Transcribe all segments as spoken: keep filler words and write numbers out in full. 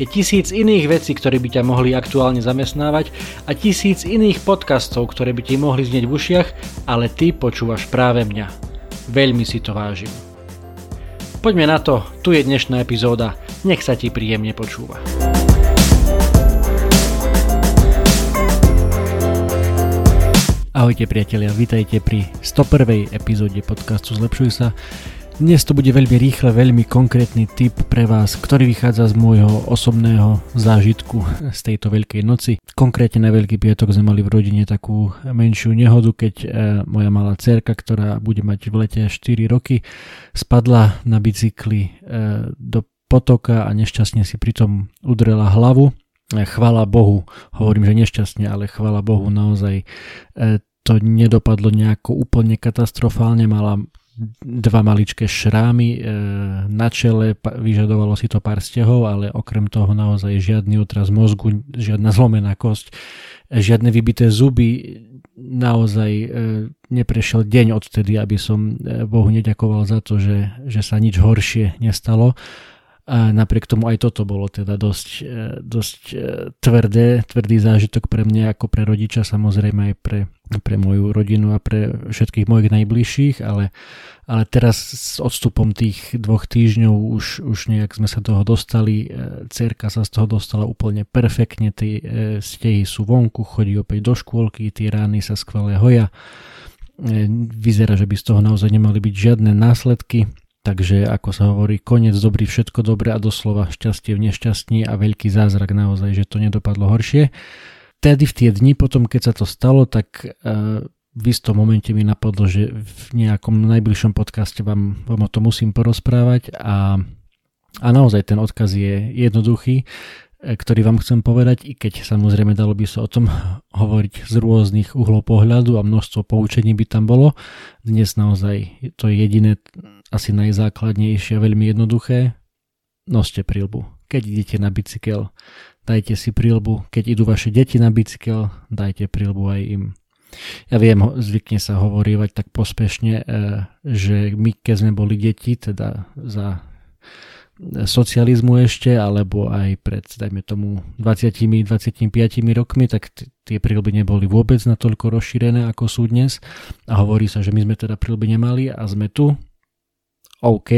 Je tisíc iných vecí, ktoré by ťa mohli aktuálne zamestnávať a tisíc iných podcastov, ktoré by ti mohli znieť v ušiach, ale ty počúvaš práve mňa. Veľmi si to vážim. Poďme na to, tu je dnešná epizóda, nech sa ti príjemne počúva. Ahojte priatelia, vítajte pri sto prvej epizóde podcastu Zlepšuj sa. Dnes to bude veľmi rýchle, veľmi konkrétny tip pre vás, ktorý vychádza z môjho osobného zážitku z tejto Veľkej noci. Konkrétne na Veľký piatok sme mali v rodine takú menšiu nehodu, keď moja malá dcérka, ktorá bude mať v lete štyri roky, spadla na bicykli do potoka a nešťastne si pritom udrela hlavu. Chvála Bohu, hovorím, že nešťastne, ale chvála Bohu, naozaj to nedopadlo nejako úplne katastrofálne, mala dva maličké šrámy na čele, vyžadovalo si to pár stehov, ale okrem toho naozaj žiadny otras mozgu, žiadna zlomená kosť, žiadne vybité zuby, naozaj neprešiel deň odtedy, aby som Bohu neďakoval za to, že, že sa nič horšie nestalo. A napriek tomu aj toto bolo teda dosť, dosť tvrdé, tvrdý zážitok pre mňa ako pre rodiča, samozrejme aj pre, pre moju rodinu a pre všetkých mojich najbližších, ale, ale teraz s odstupom tých dvoch týždňov už, už nejak sme sa toho dostali, dcérka sa z toho dostala úplne perfektne, tie stehy sú vonku, chodí opäť do škôlky, tie rány sa skvelé hoja, vyzerá, že by z toho naozaj nemali byť žiadne následky. Takže ako sa hovorí, koniec dobrý, všetko dobré a doslova šťastie v nešťastí a veľký zázrak naozaj, že to nedopadlo horšie. Tedy v tie dni potom, keď sa to stalo, tak v istom momente mi napadlo, že v nejakom najbližšom podcaste vám, vám o tom musím porozprávať a, a naozaj ten odkaz je jednoduchý, ktorý vám chcem povedať, i keď samozrejme dalo by sa o tom hovoriť z rôznych uhlov pohľadu a množstvo poučení by tam bolo. Dnes naozaj to je jediné, asi najzákladnejšie a veľmi jednoduché. Noste prilbu. Keď idete na bicykel, dajte si prilbu. Keď idú vaše deti na bicykel, dajte prilbu aj im. Ja viem, zvykne sa hovorievať tak pospešne, že my, keď sme boli deti, teda za socializmu ešte, alebo aj pred, dajme tomu, dvadsať až dvadsaťpäť rokmi, tak t- tie prilby neboli vôbec natoľko rozšírené, ako sú dnes. A hovorí sa, že my sme teda prilby nemali a sme tu. OK,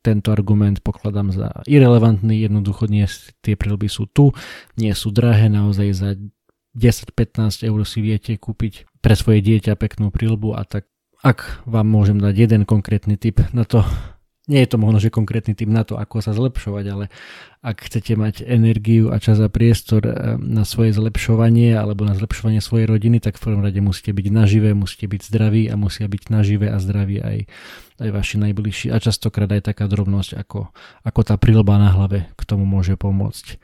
tento argument pokladám za irelevantný, jednoducho nie, tie prilby sú tu, nie sú drahé, naozaj za desať až pätnásť eur si viete kúpiť pre svoje dieťa peknú prilbu a tak. Ak vám môžem dať jeden konkrétny tip na to, nie je to možno, že konkrétny tip na to, ako sa zlepšovať, ale ak chcete mať energiu a čas a priestor na svoje zlepšovanie alebo na zlepšovanie svojej rodiny, tak v prvom rade musíte byť naživé, musíte byť zdraví a musia byť naživé a zdraví aj, aj vaši najbližší. A častokrát aj taká drobnosť, ako, ako tá prilba na hlave k tomu môže pomôcť.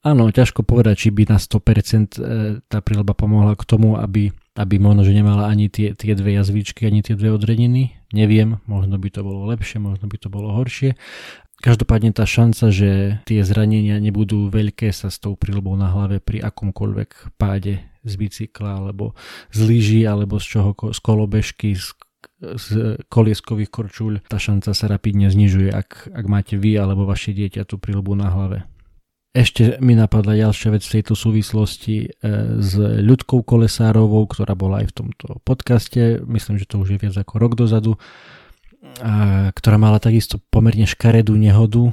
Áno, ťažko povedať, či by na sto percent tá prilba pomohla k tomu, aby aby možno, že nemala ani tie, tie dve jazvičky, ani tie dve odreniny. Neviem, možno by to bolo lepšie, možno by to bolo horšie. Každopádne tá šanca, že tie zranenia nebudú veľké, sa s tou prilbou na hlave pri akomkoľvek páde z bicykla, alebo z lyží, alebo z čoho, z kolobežky, z, z kolieskových korčuľ, tá šanca sa rapidne znižuje, ak, ak máte vy alebo vaše dieťa tú prilbu na hlave. Ešte mi napadla ďalšia vec v tejto súvislosti s Ľudkou Kolesárovou, ktorá bola aj v tomto podcaste, myslím, že to už je viac ako rok dozadu, a ktorá mala takisto pomerne škaredú nehodu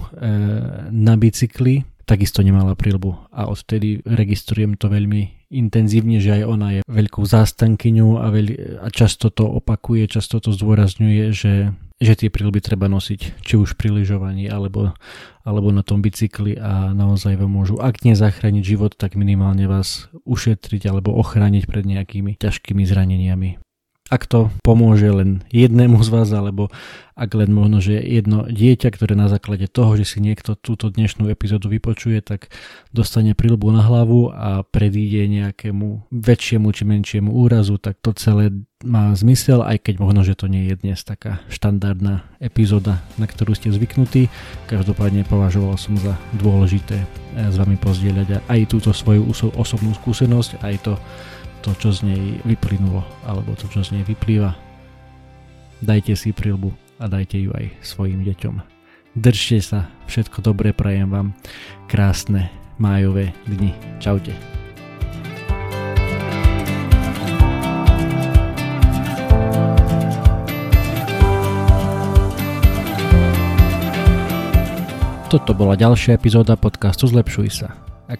na bicykli, takisto nemala prilbu a odtedy registrujem to veľmi intenzívne, že aj ona je veľkou zástankyňou a, veľ- a často to opakuje, často to zdôrazňuje, že že tie prilby treba nosiť, či už pri lyžovaní alebo, alebo na tom bicykli a naozaj vám môžu, ak nezachrániť život, tak minimálne vás ušetriť alebo ochrániť pred nejakými ťažkými zraneniami. ak to pomôže len jednému z vás, alebo ak len možno, že jedno dieťa, ktoré na základe toho, že si niekto túto dnešnú epizódu vypočuje, tak dostane príľbu na hlavu a predíde nejakému väčšiemu či menšiemu úrazu, tak to celé má zmysel, aj keď možno, že to nie je dnes taká štandardná epizóda, na ktorú ste zvyknutí. Každopádne považoval som za dôležité s vami pozdieľať aj túto svoju osobnú skúsenosť, aj to to, čo z nej vyplynulo, alebo to, čo z nej vyplýva. Dajte si príľbu a dajte ju aj svojim deťom. Držte sa, všetko dobré prajem vám. Krásne májové dni. Čaute. Toto bola ďalšia epizóda podcastu Zlepšuj sa. Ak